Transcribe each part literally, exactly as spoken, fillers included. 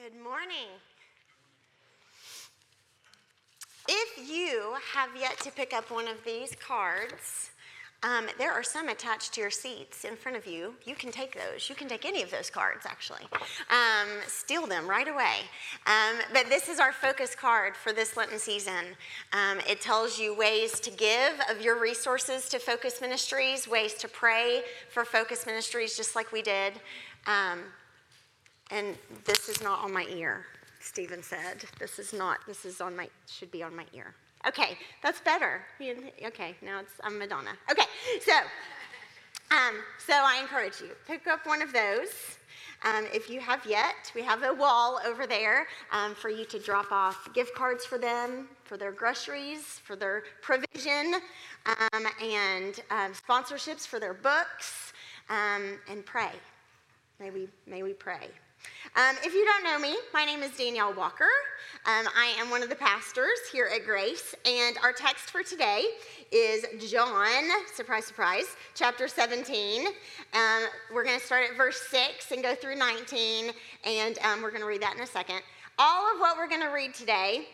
Good morning. If you have yet to pick up one of these cards, um, there are some attached to your seats in front of you. You can take those. You can take any of those cards, actually. Um, steal them right away. Um, but this is our focus card for this Lenten season. Um, it tells you ways to give of your resources to Focus Ministries, ways to pray for Focus Ministries, just like we did. Um, And this is not on my ear, Stephen said. This is not, this is on my, should be on my ear. Okay, that's better. Okay, now it's, I'm Madonna. Okay, so, um, so I encourage you, pick up one of those. Um, if you have yet, we have a wall over there um, for you to drop off gift cards for them, for their groceries, for their provision, um, and um, sponsorships for their books, um, and pray. May we, may we pray. Um, if you don't know me, my name is Danielle Walker. Um, I am one of the pastors here at Grace, and our text for today is John, surprise, surprise, chapter seventeen. Um, we're going to start at verse six and go through nineteen, and um, we're going to read that in a second. All of what we're going to read today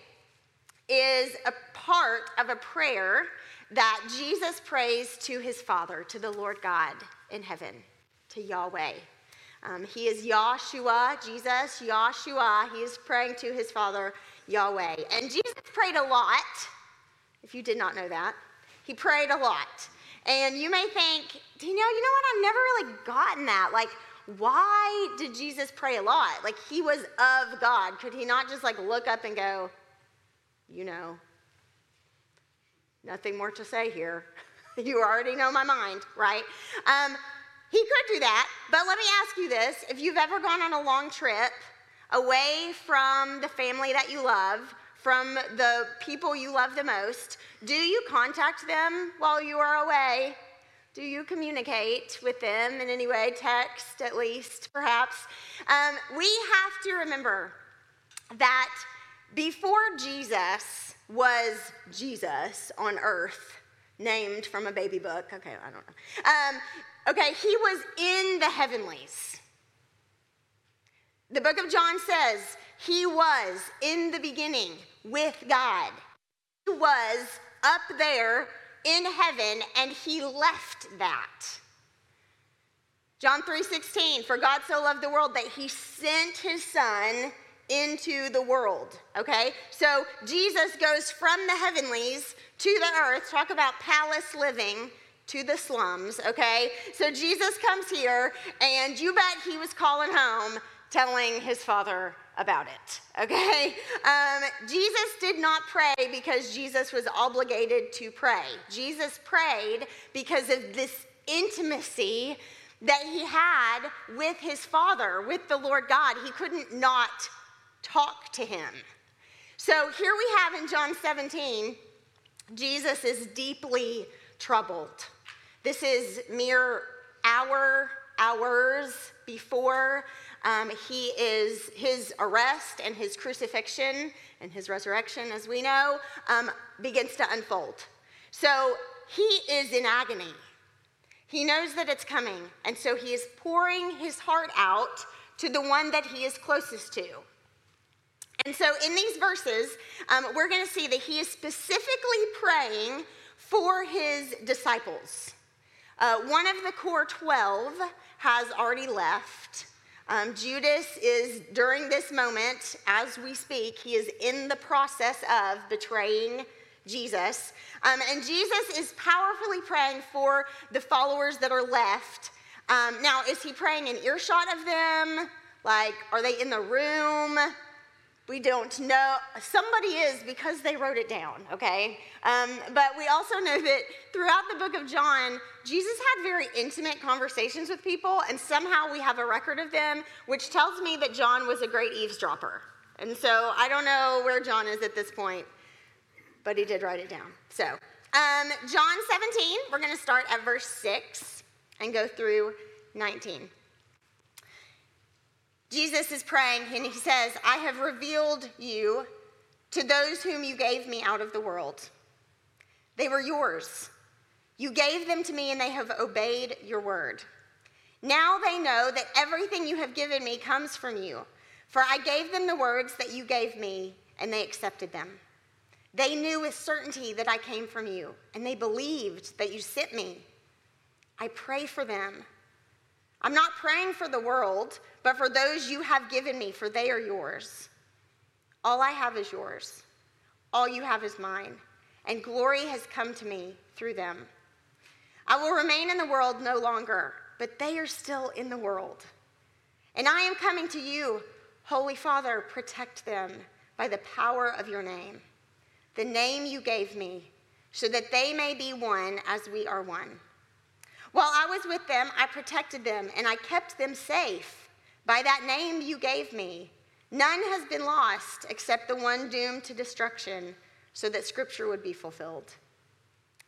is a part of a prayer that Jesus prays to his Father, to the Lord God in heaven, to Yahweh. Um, he is Yahshua, Jesus, Yahshua. He is praying to his Father, Yahweh. And Jesus prayed a lot, if you did not know that. He prayed a lot. And you may think, you know, you know what? I've never really gotten that. Like, why did Jesus pray a lot? Like, he was of God. Could he not just, like, look up and go, you know, nothing more to say here. You already know my mind, right? Um, He could do that, but let me ask you this. If you've ever gone on a long trip away from the family that you love, from the people you love the most, do you contact them while you are away? Do you communicate with them in any way, text at least, perhaps? Um, we have to remember that before Jesus was Jesus on earth, named from a baby book. Okay, I don't know. Um, Okay, he was in the heavenlies. The book of John says he was in the beginning with God. He was up there in heaven, and he left that. John three sixteen, for God so loved the world that he sent his son into the world, okay? So Jesus goes from the heavenlies to the earth. Talk about palace living. To the slums, okay? So Jesus comes here, and you bet he was calling home telling his Father about it, okay? Um, Jesus did not pray because Jesus was obligated to pray. Jesus prayed because of this intimacy that he had with his Father, with the Lord God. He couldn't not talk to him. So here we have in John seventeen, Jesus is deeply troubled. This is mere hour, hours before um, he is his arrest and his crucifixion and his resurrection, as we know, um, begins to unfold. So he is in agony. He knows that it's coming, and so he is pouring his heart out to the one that he is closest to. And so in these verses, um, we're going to see that he is specifically praying for his disciples. Uh, one of the core twelve has already left. Um, Judas is, during this moment, as we speak, he is in the process of betraying Jesus. Um, and Jesus is powerfully praying for the followers that are left. Um, now, is he praying in earshot of them? Like, are they in the room? We don't know. Somebody is, because they wrote it down, okay? Um, but we also know that throughout the book of John, Jesus had very intimate conversations with people, and somehow we have a record of them, which tells me that John was a great eavesdropper. And so I don't know where John is at this point, but he did write it down. So um, John seventeen, we're going to start at verse six and go through nineteen. Jesus is praying, and he says, I have revealed you to those whom you gave me out of the world. They were yours. You gave them to me, and they have obeyed your word. Now they know that everything you have given me comes from you, For I gave them the words that you gave me, and they accepted them. They knew with certainty that I came from you, and they believed that you sent me. I pray for them. I'm not praying for the world, but for those you have given me, for they are yours. All I have is yours. All you have is mine, and glory has come to me through them. I will remain in the world no longer, but they are still in the world. And I am coming to you, Holy Father, protect them by the power of your name, the name you gave me, so that they may be one as we are one. While I was with them, I protected them, and I kept them safe by that name you gave me. None has been lost except the one doomed to destruction, so that Scripture would be fulfilled.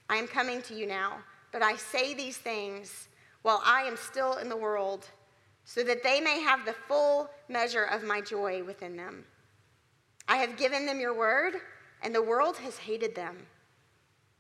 I am coming to you now, but I say these things while I am still in the world, so that they may have the full measure of my joy within them. I have given them your word, and the world has hated them,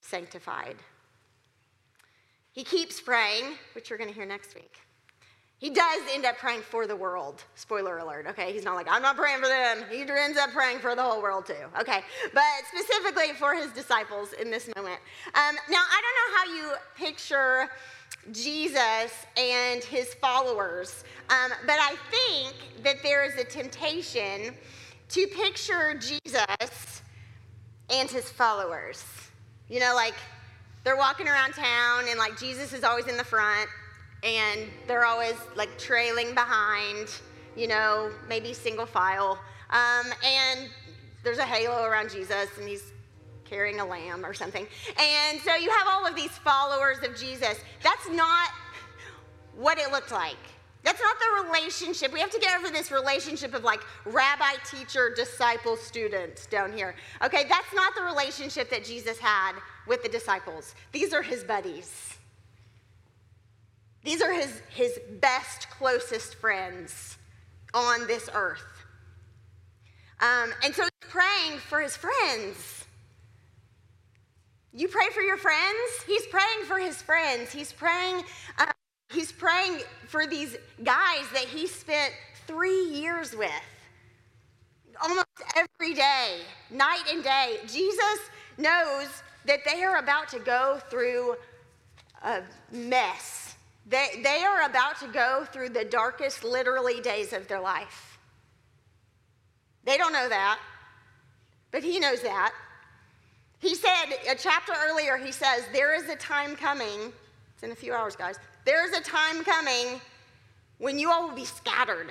sanctified. He keeps praying, which you're going to hear next week. He does end up praying for the world. Spoiler alert, okay? He's not like, I'm not praying for them. He ends up praying for the whole world too, okay? But specifically for his disciples in this moment. Um, now, I don't know how you picture Jesus and his followers, um, but I think that there is a temptation to picture Jesus and his followers. You know, like, they're walking around town, and, like, Jesus is always in the front, and they're always like trailing behind, you know, maybe single file. Um, and there's a halo around Jesus, and he's carrying a lamb or something. And so you have all of these followers of Jesus. That's not what it looked like. That's not the relationship. We have to get over this relationship of like rabbi, teacher, disciple, student down here. Okay, that's not the relationship that Jesus had with the disciples. These are his buddies. These are his, his best, closest friends on this earth. Um, and so he's praying for his friends. You pray for your friends? He's praying for his friends. He's praying, uh, he's praying for these guys that he spent three years with. Almost every day, night and day. Jesus knows that they are about to go through a mess. They, they are about to go through the darkest, literally, days of their life. They don't know that, but he knows that. He said, a chapter earlier, he says, there is a time coming, it's in a few hours, guys, there is a time coming when you all will be scattered.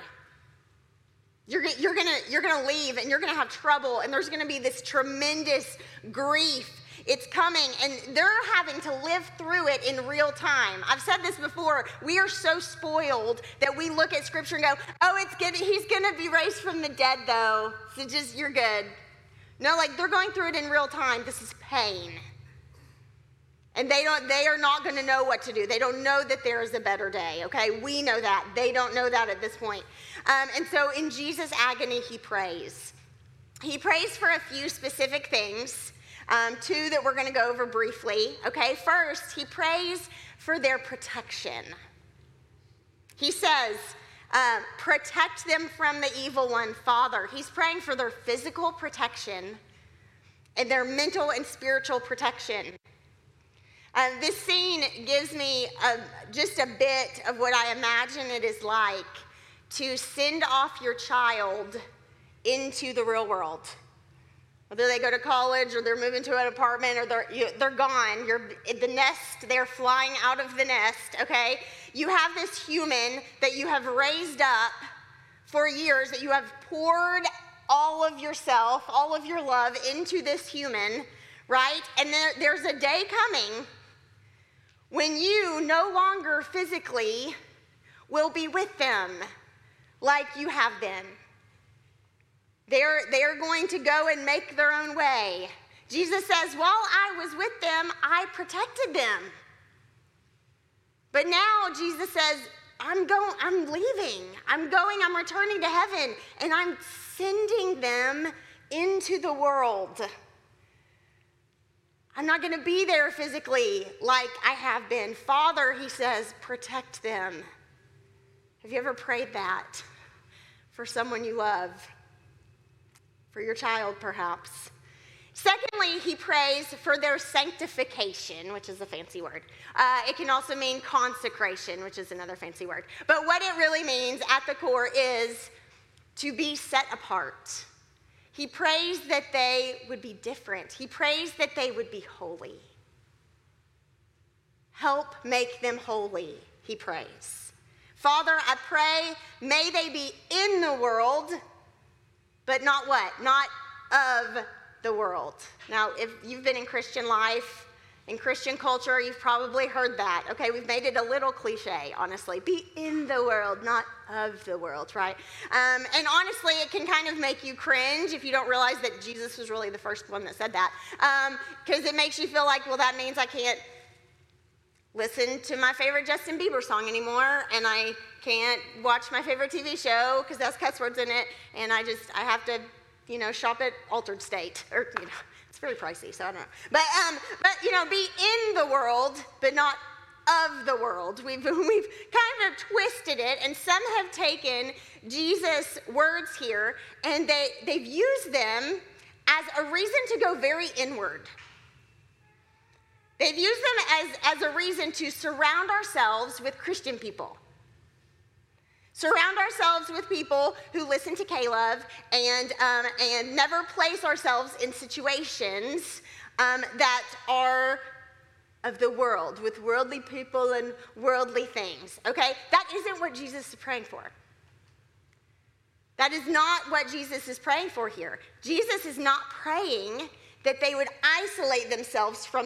You're, you're gonna, you're gonna leave, and you're gonna have trouble, and there's gonna be this tremendous grief. It's coming, and they're having to live through it in real time. I've said this before. We are so spoiled that we look at Scripture and go, oh, it's good. He's going to be raised from the dead, though, so just you're good. No, like, they're going through it in real time. This is pain. And they don't. They are not going to know what to do. They don't know that there is a better day, okay? We know that. They don't know that at this point. Um, and so in Jesus' agony, he prays. He prays for a few specific things. Um, two that we're going to go over briefly, okay? First, he prays for their protection. He says, uh, protect them from the evil one, Father. He's praying for their physical protection and their mental and spiritual protection. Uh, this scene gives me a, just a bit of what I imagine it is like to send off your child into the real world. Whether they go to college or they're moving to an apartment or they're, you, they're gone. You're the nest, they're flying out of the nest, okay? You have this human that you have raised up for years, that you have poured all of yourself, all of your love into this human, right? And there, there's a day coming when you no longer physically will be with them like you have been. They're, they're going to go and make their own way. Jesus says, while I was with them, I protected them. But now Jesus says, I'm going, I'm leaving. I'm going, I'm returning to heaven, and I'm sending them into the world. I'm not going to be there physically like I have been. Father, he says, protect them. Have you ever prayed that for someone you love? For your child, perhaps. Secondly, he prays for their sanctification, which is a fancy word. Uh, it can also mean consecration, which is another fancy word. But what it really means at the core is to be set apart. He prays that they would be different. He prays that they would be holy. Help make them holy, he prays. Father, I pray, may they be in the world, but not what? Not of the world. Now, if you've been in Christian life, in Christian culture, you've probably heard that. Okay, we've made it a little cliche, honestly. Be in the world, not of the world, right? Um, and honestly, it can kind of make you cringe if you don't realize that Jesus was really the first one that said that. Um, because it makes you feel like, well, that means I can't listen to my favorite Justin Bieber song anymore, and I can't watch my favorite T V show because that's cuss words in it, and I just, I have to, you know, shop at Altered State, or, you know, it's very pricey, so I don't know. But, um, but you know, be in the world, but not of the world. We've, we've kind of twisted it, and some have taken Jesus' words here, and they, they've used them as a reason to go very inward. They've used them as, as a reason to surround ourselves with Christian people. Surround ourselves with people who listen to Caleb and um, and never place ourselves in situations um, that are of the world, with worldly people and worldly things, okay? That isn't what Jesus is praying for. That is not what Jesus is praying for here. Jesus is not praying that they would isolate themselves from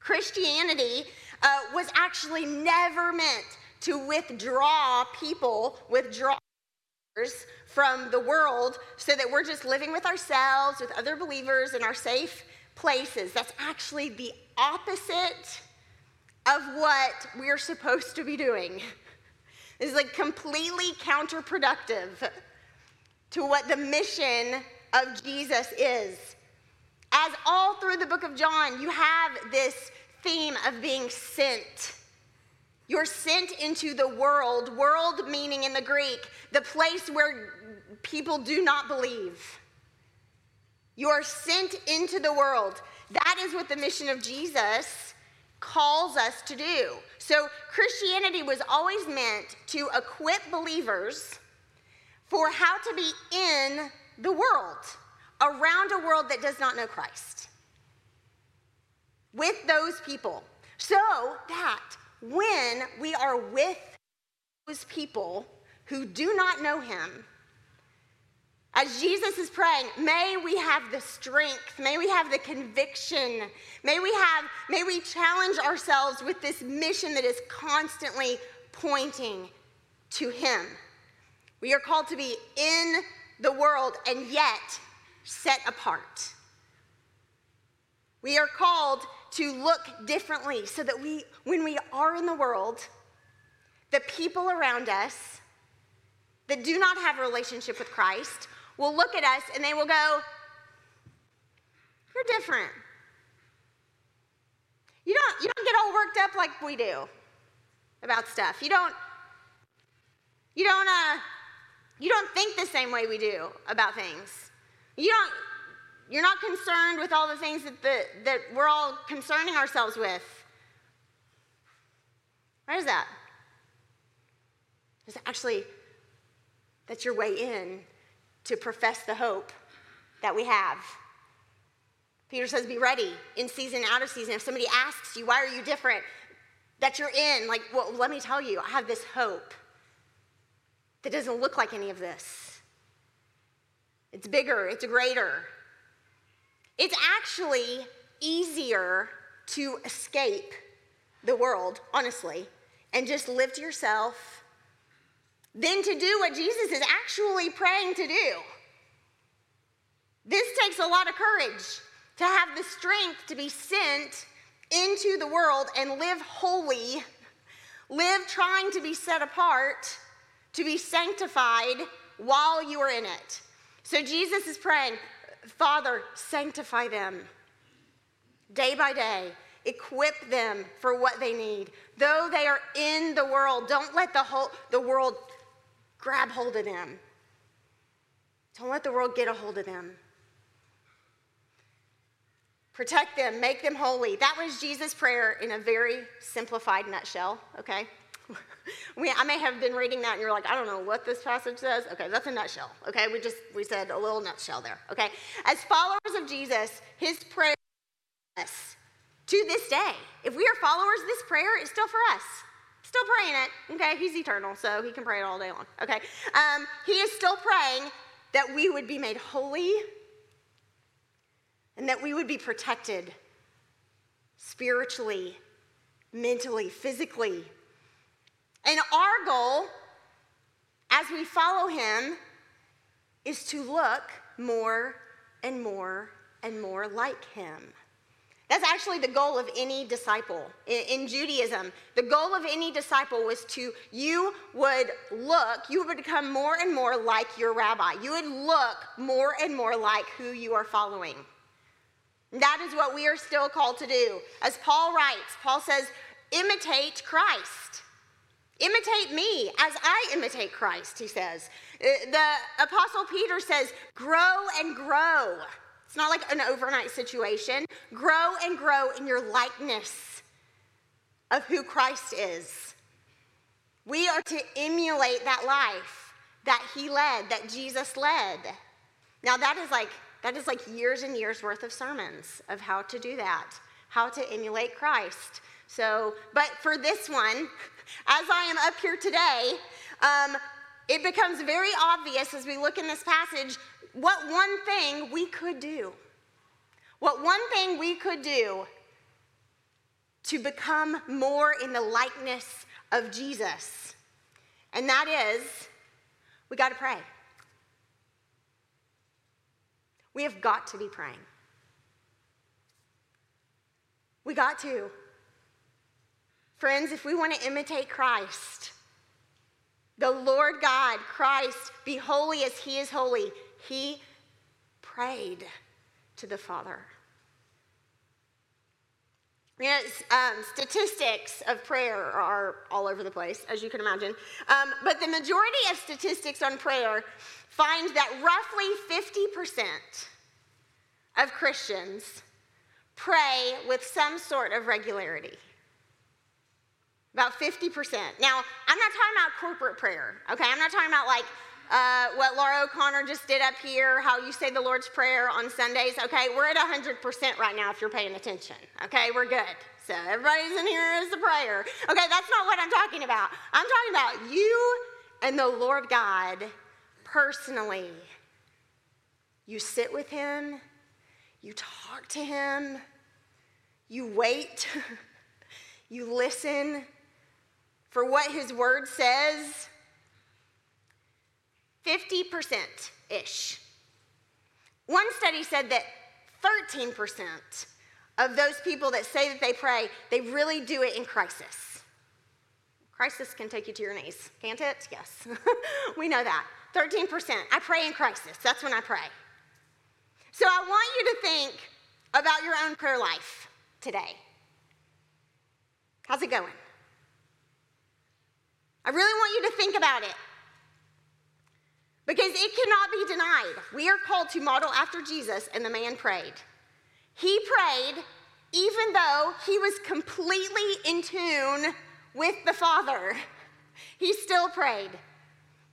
Christianity. Uh, was actually never meant to withdraw people, withdraw from the world so that we're just living with ourselves, with other believers in our safe places. That's actually the opposite of what we're supposed to be doing. This is like completely counterproductive to what the mission of Jesus is. As all through the book of John, you have this theme of being sent. You're sent into the world, world meaning in the Greek, the place where people do not believe. You are sent into the world. That is what the mission of Jesus calls us to do. So Christianity was always meant to equip believers for how to be in the world, around a world that does not know Christ, with those people, so that when we are with those people who do not know him, as Jesus is praying, may we have the strength, may we have the conviction, may we have, may we challenge ourselves with this mission that is constantly pointing to him. We are called to be in the world and yet set apart. We are called to look differently so that we, when we are in the world, the people around us that do not have a relationship with Christ will look at us and they will go, you're different. You don't, you don't get all worked up like we do about stuff. You don't, you don't, uh, you don't think the same way we do about things. You don't, You're not concerned with all the things that, the, that we're all concerning ourselves with. Where is that? It's actually, that's your way in to profess the hope that we have. Peter says, be ready in season, out of season. If somebody asks you, why are you different? That you're in, like, well, let me tell you, I have this hope that doesn't look like any of this. It's bigger, it's greater. It's actually easier to escape the world, honestly, and just live to yourself, than to do what Jesus is actually praying to do. This takes a lot of courage to have the strength to be sent into the world and live holy, live trying to be set apart, to be sanctified while you are in it. So Jesus is praying, Father, sanctify them day by day. Equip them for what they need. Though they are in the world, don't let the whole the world grab hold of them. Don't let the world get a hold of them. Protect them, make them holy. That was Jesus' prayer in a very simplified nutshell, okay? we, I may have been reading that and you're like, I don't know what this passage says. Okay, that's a nutshell, okay? We just, we said a little nutshell there, okay? As followers of Jesus, his prayer is us. To this day, if we are followers, this prayer is still for us. Still praying it, okay? He's eternal, so he can pray it all day long, okay? Um, he is still praying that we would be made holy and that we would be protected spiritually, mentally, physically. And our goal as we follow him is to look more and more and more like him. That's actually the goal of any disciple. In, in Judaism, the goal of any disciple was to, you would look, you would become more and more like your rabbi. You would look more and more like who you are following. That is what we are still called to do. As Paul writes, Paul says, imitate Christ. Imitate me as I imitate Christ, he says. The Apostle Peter says, grow and grow. It's not like an overnight situation. Grow and grow in your likeness of who Christ is. We are to emulate that life that he led, that Jesus led. Now that is like, that is like years and years worth of sermons of how to do that, how to emulate Christ. So, but for this one, as I am up here today, um, it becomes very obvious as we look in this passage what one thing we could do, what one thing we could do to become more in the likeness of Jesus. And that is, we got to pray. We have got to be praying. We got to. Friends, if we want to imitate Christ, the Lord God, Christ, be holy as he is holy. He prayed to the Father. You know, um, statistics of prayer are all over the place, as you can imagine. Um, but the majority of statistics on prayer find that roughly fifty percent of Christians pray with some sort of regularity. About fifty percent. Now, I'm not talking about corporate prayer, okay? I'm not talking about like, Uh, what Laura O'Connor just did up here, how you say the Lord's Prayer on Sundays. Okay, we're at one hundred percent right now if you're paying attention. Okay, we're good. So everybody's in here is the prayer. Okay, that's not what I'm talking about. I'm talking about you and the Lord God personally. You sit with him. You talk to him. You wait. You listen for what his word says. fifty percent-ish. One study said that thirteen percent of those people that say that they pray, they really do it in crisis. Crisis can take you to your knees, can't it? Yes. We know that. thirteen percent. I pray in crisis. That's when I pray. So I want you to think about your own prayer life today. How's it going? I really want you to think about it. Because it cannot be denied. We are called to model after Jesus, and the man prayed. He prayed even though he was completely in tune with the Father. He still prayed.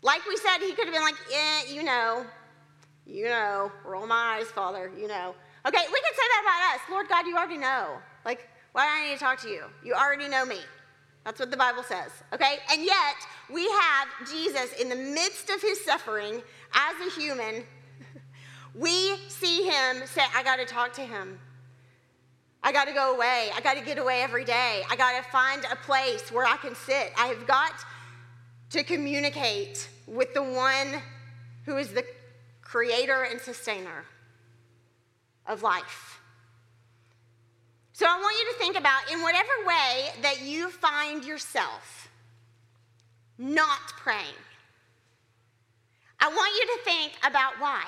Like we said, he could have been like, eh, you know, you know, roll my eyes, Father, you know. Okay, we could say that about us. Lord God, you already know. Like, why do I need to talk to you? You already know me. That's what the Bible says, okay? And yet, we have Jesus in the midst of his suffering as a human. We see him say, I got to talk to him. I got to go away. I got to get away every day. I got to find a place where I can sit. I have got to communicate with the one who is the creator and sustainer of life. So I want you to think about, in whatever way that you find yourself not praying, I want you to think about why.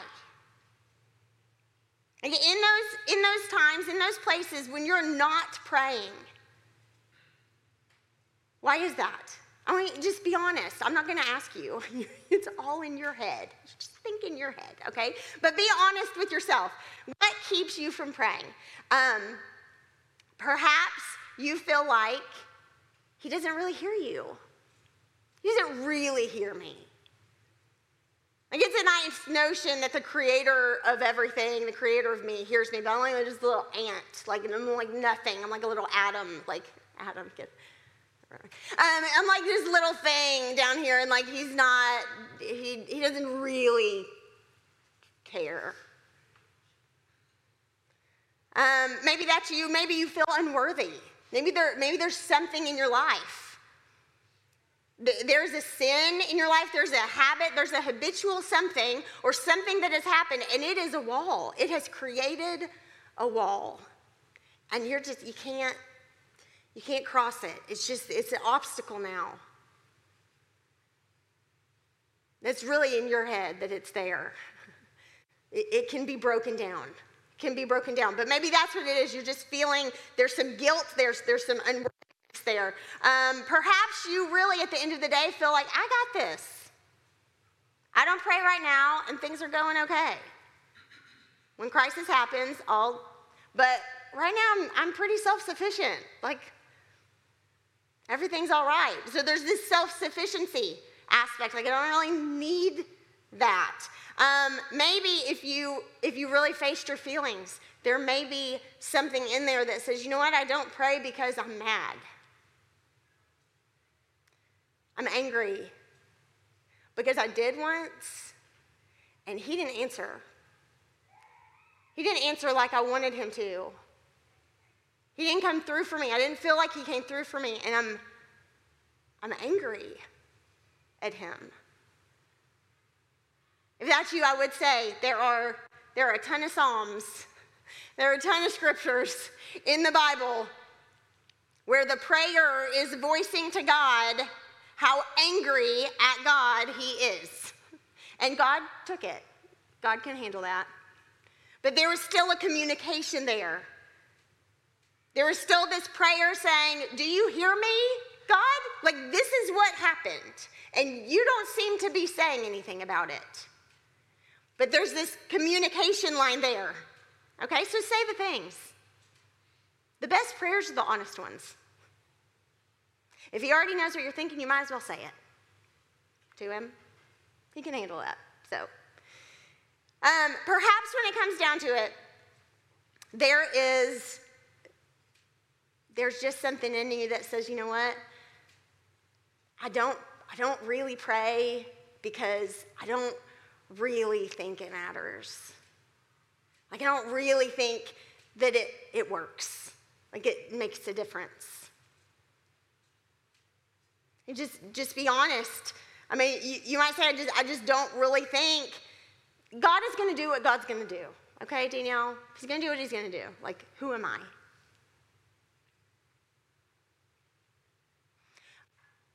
And in those, in those times, in those places when you're not praying, why is that? I mean, just be honest. I'm not going to ask you. It's all in your head. Just think in your head, okay? But be honest with yourself. What keeps you from praying? Um, perhaps you feel like he doesn't really hear you. He doesn't really hear me. Like, it's a nice notion that the creator of everything, the creator of me, hears me, but I'm like just a little ant. Like, I'm like nothing. I'm like a little atom. Like, Adam, get... Um, I'm like this little thing down here, and like he's not, he, he doesn't really care. Um, maybe that's you. Maybe you feel unworthy. Maybe there, maybe there's something in your life. There's a sin in your life. There's a habit. There's a habitual something or something that has happened, and it is a wall. It has created a wall, and you're just, you can't. You can't cross it. It's just, it's an obstacle now. It's really in your head that it's there. It, it can be broken down. It can be broken down. But maybe that's what it is. You're just feeling there's some guilt. There's, there's some unworthiness there. Um, perhaps you really, at the end of the day, feel like, I got this. I don't pray right now, and things are going okay. When crisis happens, I'll, but right now I'm, I'm pretty self-sufficient. Like, everything's all right. So there's this self-sufficiency aspect. Like, I don't really need that. Um, maybe if you if you really faced your feelings, there may be something in there that says, you know what, I don't pray because I'm mad. I'm angry because I did once, and he didn't answer. He didn't answer like I wanted him to. He didn't come through for me. I didn't feel like he came through for me, and I'm I'm angry at him. If that's you, I would say there are there are a ton of Psalms, there are a ton of scriptures in the Bible where the prayer is voicing to God how angry at God he is. And God took it. God can handle that. But there was still a communication there. There was still this prayer saying, do you hear me, God? Like, this is what happened, and you don't seem to be saying anything about it. But there's this communication line there, okay? So say the things. The best prayers are the honest ones. If he already knows what you're thinking, you might as well say it to him. He can handle that, so. Um, perhaps when it comes down to it, there is... There's just something in you that says, you know what? I don't, I don't really pray because I don't really think it matters. Like, I don't really think that it, it works. Like, it makes a difference. And just, just be honest. I mean, you, you might say, I just, I just don't really think. God is going to do what God's going to do. Okay, Danielle? He's going to do what he's going to do. Like, who am I?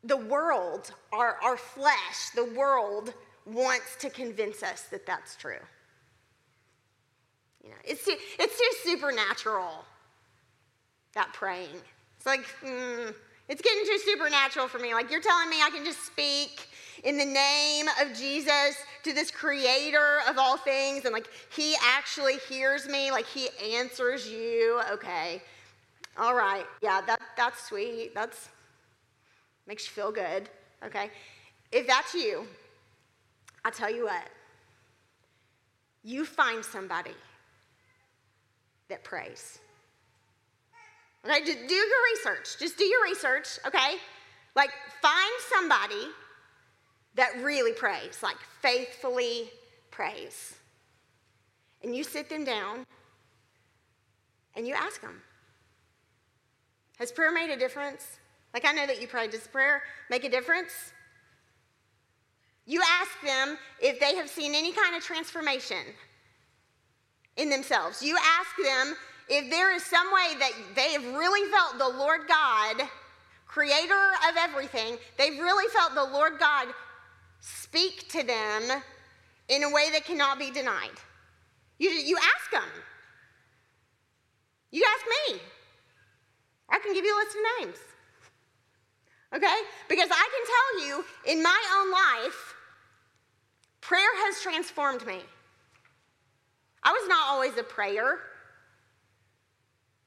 The world, our, our flesh, the world wants to convince us that that's true. You know, it's too, it's too supernatural, that praying. It's like, mm, it's getting too supernatural for me. Like, you're telling me I can just speak in the name of Jesus to this creator of all things, and like, he actually hears me, like, he answers you. Okay, all right, yeah, that that's sweet, that's... Makes you feel good, okay? If that's you, I'll tell you what. You find somebody that prays. Okay, just do your research. Just do your research, okay? Like, find somebody that really prays, like faithfully prays. And you sit them down and you ask them, has prayer made a difference? Like, I know that you prayed. Does prayer make a difference? You ask them if they have seen any kind of transformation in themselves. You ask them if there is some way that they have really felt the Lord God, creator of everything, they've really felt the Lord God speak to them in a way that cannot be denied. You, you ask them. You ask me. I can give you a list of names. Okay? Because I can tell you, in my own life, prayer has transformed me. I was not always a prayer.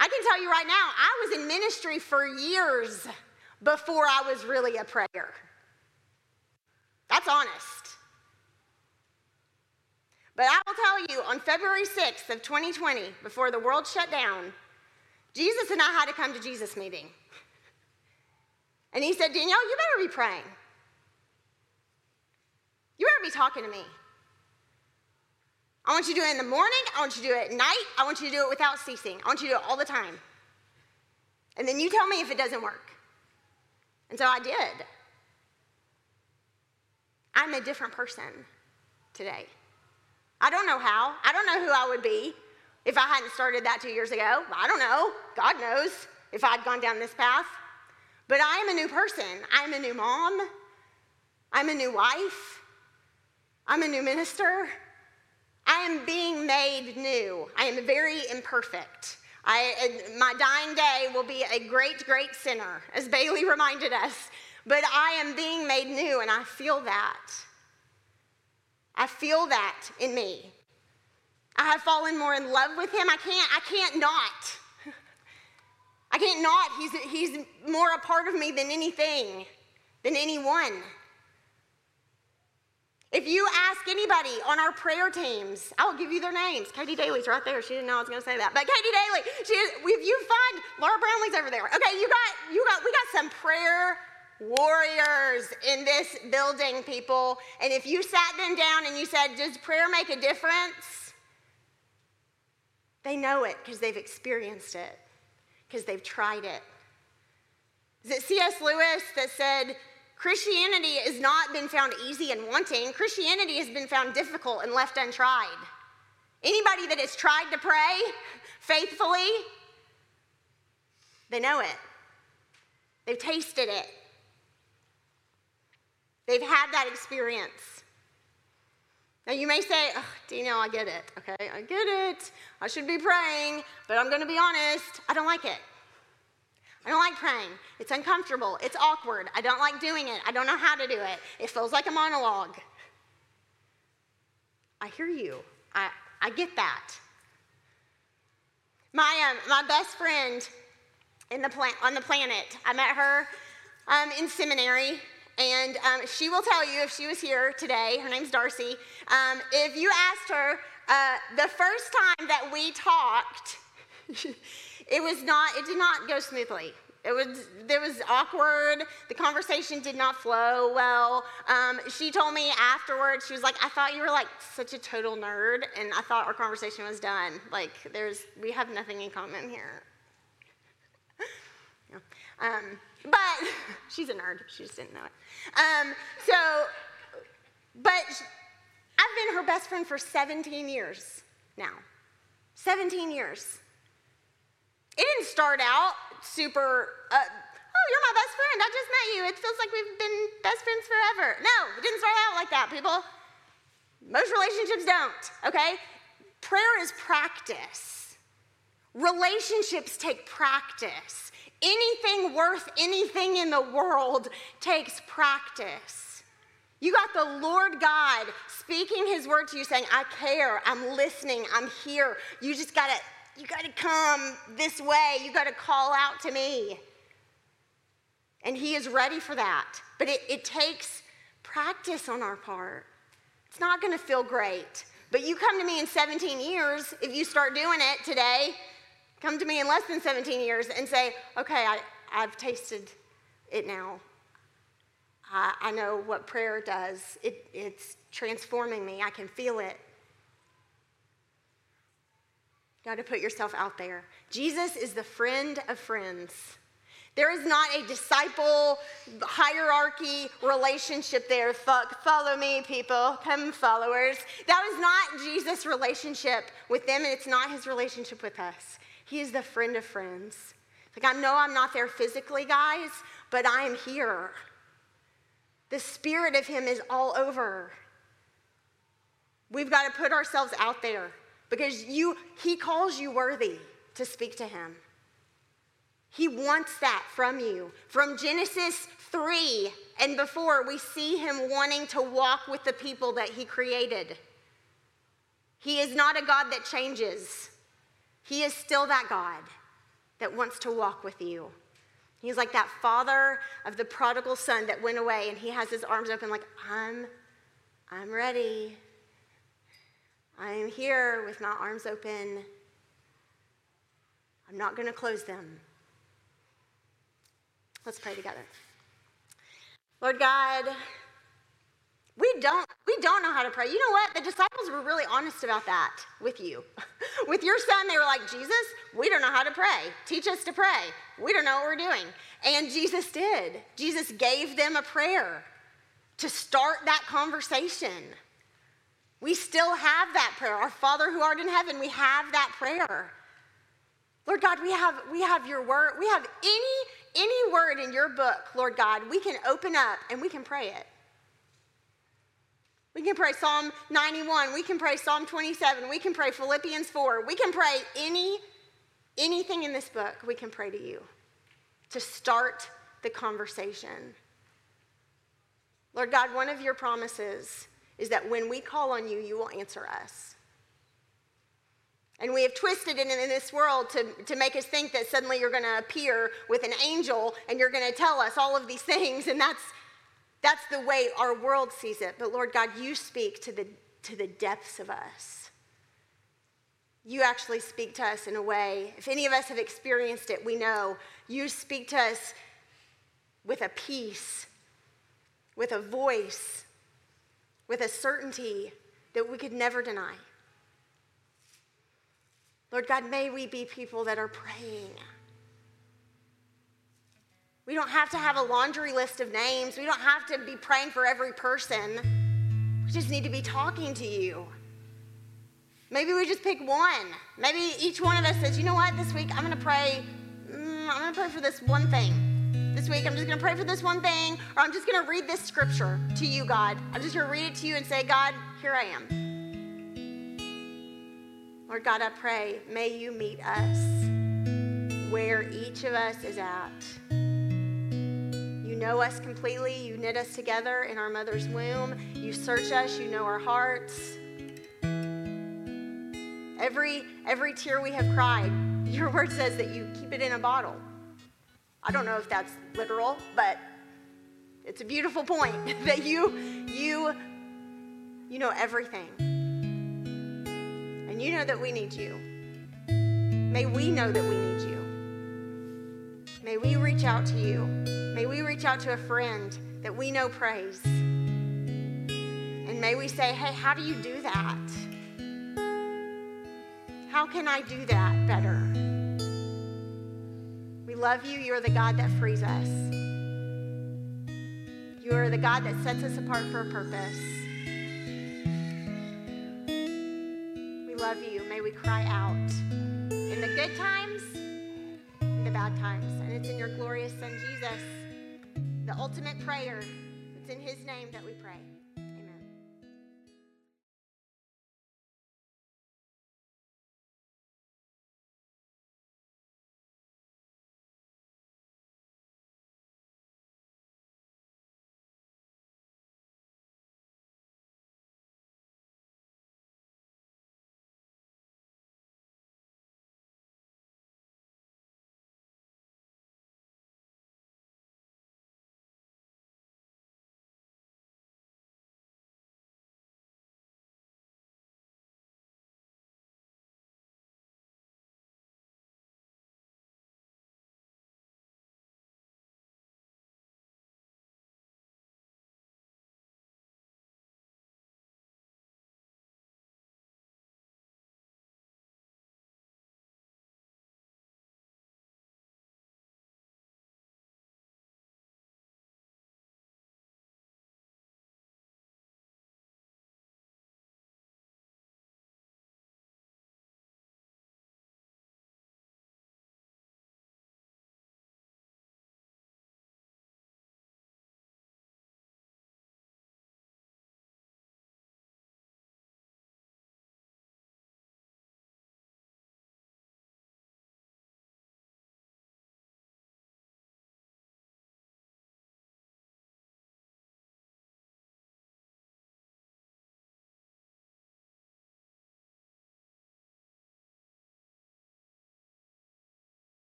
I can tell you right now, I was in ministry for years before I was really a prayer. That's honest. But I will tell you, on February sixth of twenty twenty, before the world shut down, Jesus and I had a come to Jesus meeting. And he said, Danielle, you better be praying. You better be talking to me. I want you to do it in the morning. I want you to do it at night. I want you to do it without ceasing. I want you to do it all the time. And then you tell me if it doesn't work. And so I did. I'm a different person today. I don't know how. I don't know who I would be if I hadn't started that two years ago. I don't know. God knows if I'd gone down this path. But I am a new person. I'm a new mom. I'm a new wife. I'm a new minister. I am being made new. I am very imperfect. I, my dying day will be a great, great sinner, as Bailey reminded us. But I am being made new, and I feel that. I feel that in me. I have fallen more in love with him. I can't, I can't not. I can't not. He's, he's more a part of me than anything, than anyone. If you ask anybody on our prayer teams, I'll give you their names. Katie Daly's right there. She didn't know I was going to say that. But Katie Daly, she is, if you find, Laura Brownlee's over there. Okay, you got, you got, we got some prayer warriors in this building, people. And if you sat them down and you said, does prayer make a difference? They know it because they've experienced it. Because they've tried it. Is it C S Lewis that said, Christianity has not been found easy and wanting. Christianity has been found difficult and left untried. Anybody that has tried to pray faithfully, they know it. They've tasted it. They've had that experience. Now, you may say, oh, Danielle, I get it. Okay, I get it. I should be praying, but I'm going to be honest. I don't like it. I don't like praying. It's uncomfortable. It's awkward. I don't like doing it. I don't know how to do it. It feels like a monologue. I hear you. I, I get that. My, um, my best friend in the pla- on the planet, I met her um, in seminary. And um, she will tell you, if she was here today, her name's Darcy, um, if you asked her, uh, the first time that we talked, it was not, it did not go smoothly. It was, it was awkward. The conversation did not flow well. Um, she told me afterwards, she was like, I thought you were like such a total nerd, and I thought our conversation was done. Like, there's, we have nothing in common here. yeah. um, But she's a nerd. She just didn't know it. Um, so, but I've been her best friend for seventeen years now. seventeen years. It didn't start out super, uh, oh, you're my best friend. I just met you. It feels like we've been best friends forever. No, it didn't start out like that, people. Most relationships don't, okay? Prayer is practice. Relationships take practice. Anything worth anything in the world takes practice. You got the Lord God speaking his word to you, saying, I care, I'm listening, I'm here. You just gotta, you gotta come this way. You gotta call out to me. And he is ready for that. But it, it takes practice on our part. It's not gonna feel great. But you come to me in seventeen years, if you start doing it today, come to me in less than seventeen years and say, okay, I, I've tasted it now. I, I know what prayer does. It, it's transforming me. I can feel it. You got to put yourself out there. Jesus is the friend of friends. There is not a disciple hierarchy relationship there. Follow me, people. Come, followers. That is not Jesus' relationship with them, and it's not his relationship with us. He is the friend of friends. Like, I know I'm not there physically, guys, but I am here. The spirit of him is all over. We've got to put ourselves out there because you, he calls you worthy to speak to him. He wants that from you. From Genesis three and before, we see him wanting to walk with the people that he created. He is not a God that changes. He is still that God that wants to walk with you. He's like that father of the prodigal son that went away, and he has his arms open like, I'm, I'm ready. I am here with my arms open. I'm not going to close them. Let's pray together. Lord God, we don't we don't know how to pray. You know what? The disciples were really honest about that with you. With your son, they were like, Jesus, we don't know how to pray. Teach us to pray. We don't know what we're doing. And Jesus did. Jesus gave them a prayer to start that conversation. We still have that prayer. Our Father who art in heaven, we have that prayer. Lord God, we have we have your word. We have any any word in your book, Lord God, we can open up and we can pray it. We can pray Psalm ninety-one. We can pray Psalm twenty-seven. We can pray Philippians four. We can pray any anything in this book. We can pray to you to start the conversation. Lord God, one of your promises is that when we call on you, you will answer us. And we have twisted it in this world to, to make us think that suddenly you're going to appear with an angel and you're going to tell us all of these things, and that's that's the way our world sees it. But Lord God, you speak to the to the depths of us. You actually speak to us in a way, if any of us have experienced it, we know you speak to us with a peace, with a voice, with a certainty that we could never deny. Lord God, may we be people that are praying. We don't have to have a laundry list of names. We don't have to be praying for every person. We just need to be talking to you. Maybe we just pick one. Maybe each one of us says, you know what, this week I'm going to pray, mm, I'm going to pray for this one thing. This week I'm just going to pray for this one thing, or I'm just going to read this scripture to you, God. I'm just going to read it to you and say, God, here I am. Lord God, I pray, may you meet us where each of us is at. You know us completely. You knit us together in our mother's womb. You search us. You know our hearts. Every, every tear we have cried, your word says that you keep it in a bottle. I don't know if that's literal, but it's a beautiful point that you, you, you know everything. You know that we need you. May we know that we need you. May we reach out to you. May we reach out to a friend that we know prays. And may we say, hey, how do you do that? How can I do that better? We love you. You're the God that frees us. You are the God that sets us apart for a purpose. Love you. May we cry out in the good times, in the bad times. And it's in your glorious Son, Jesus, the ultimate prayer. It's in his name that we pray.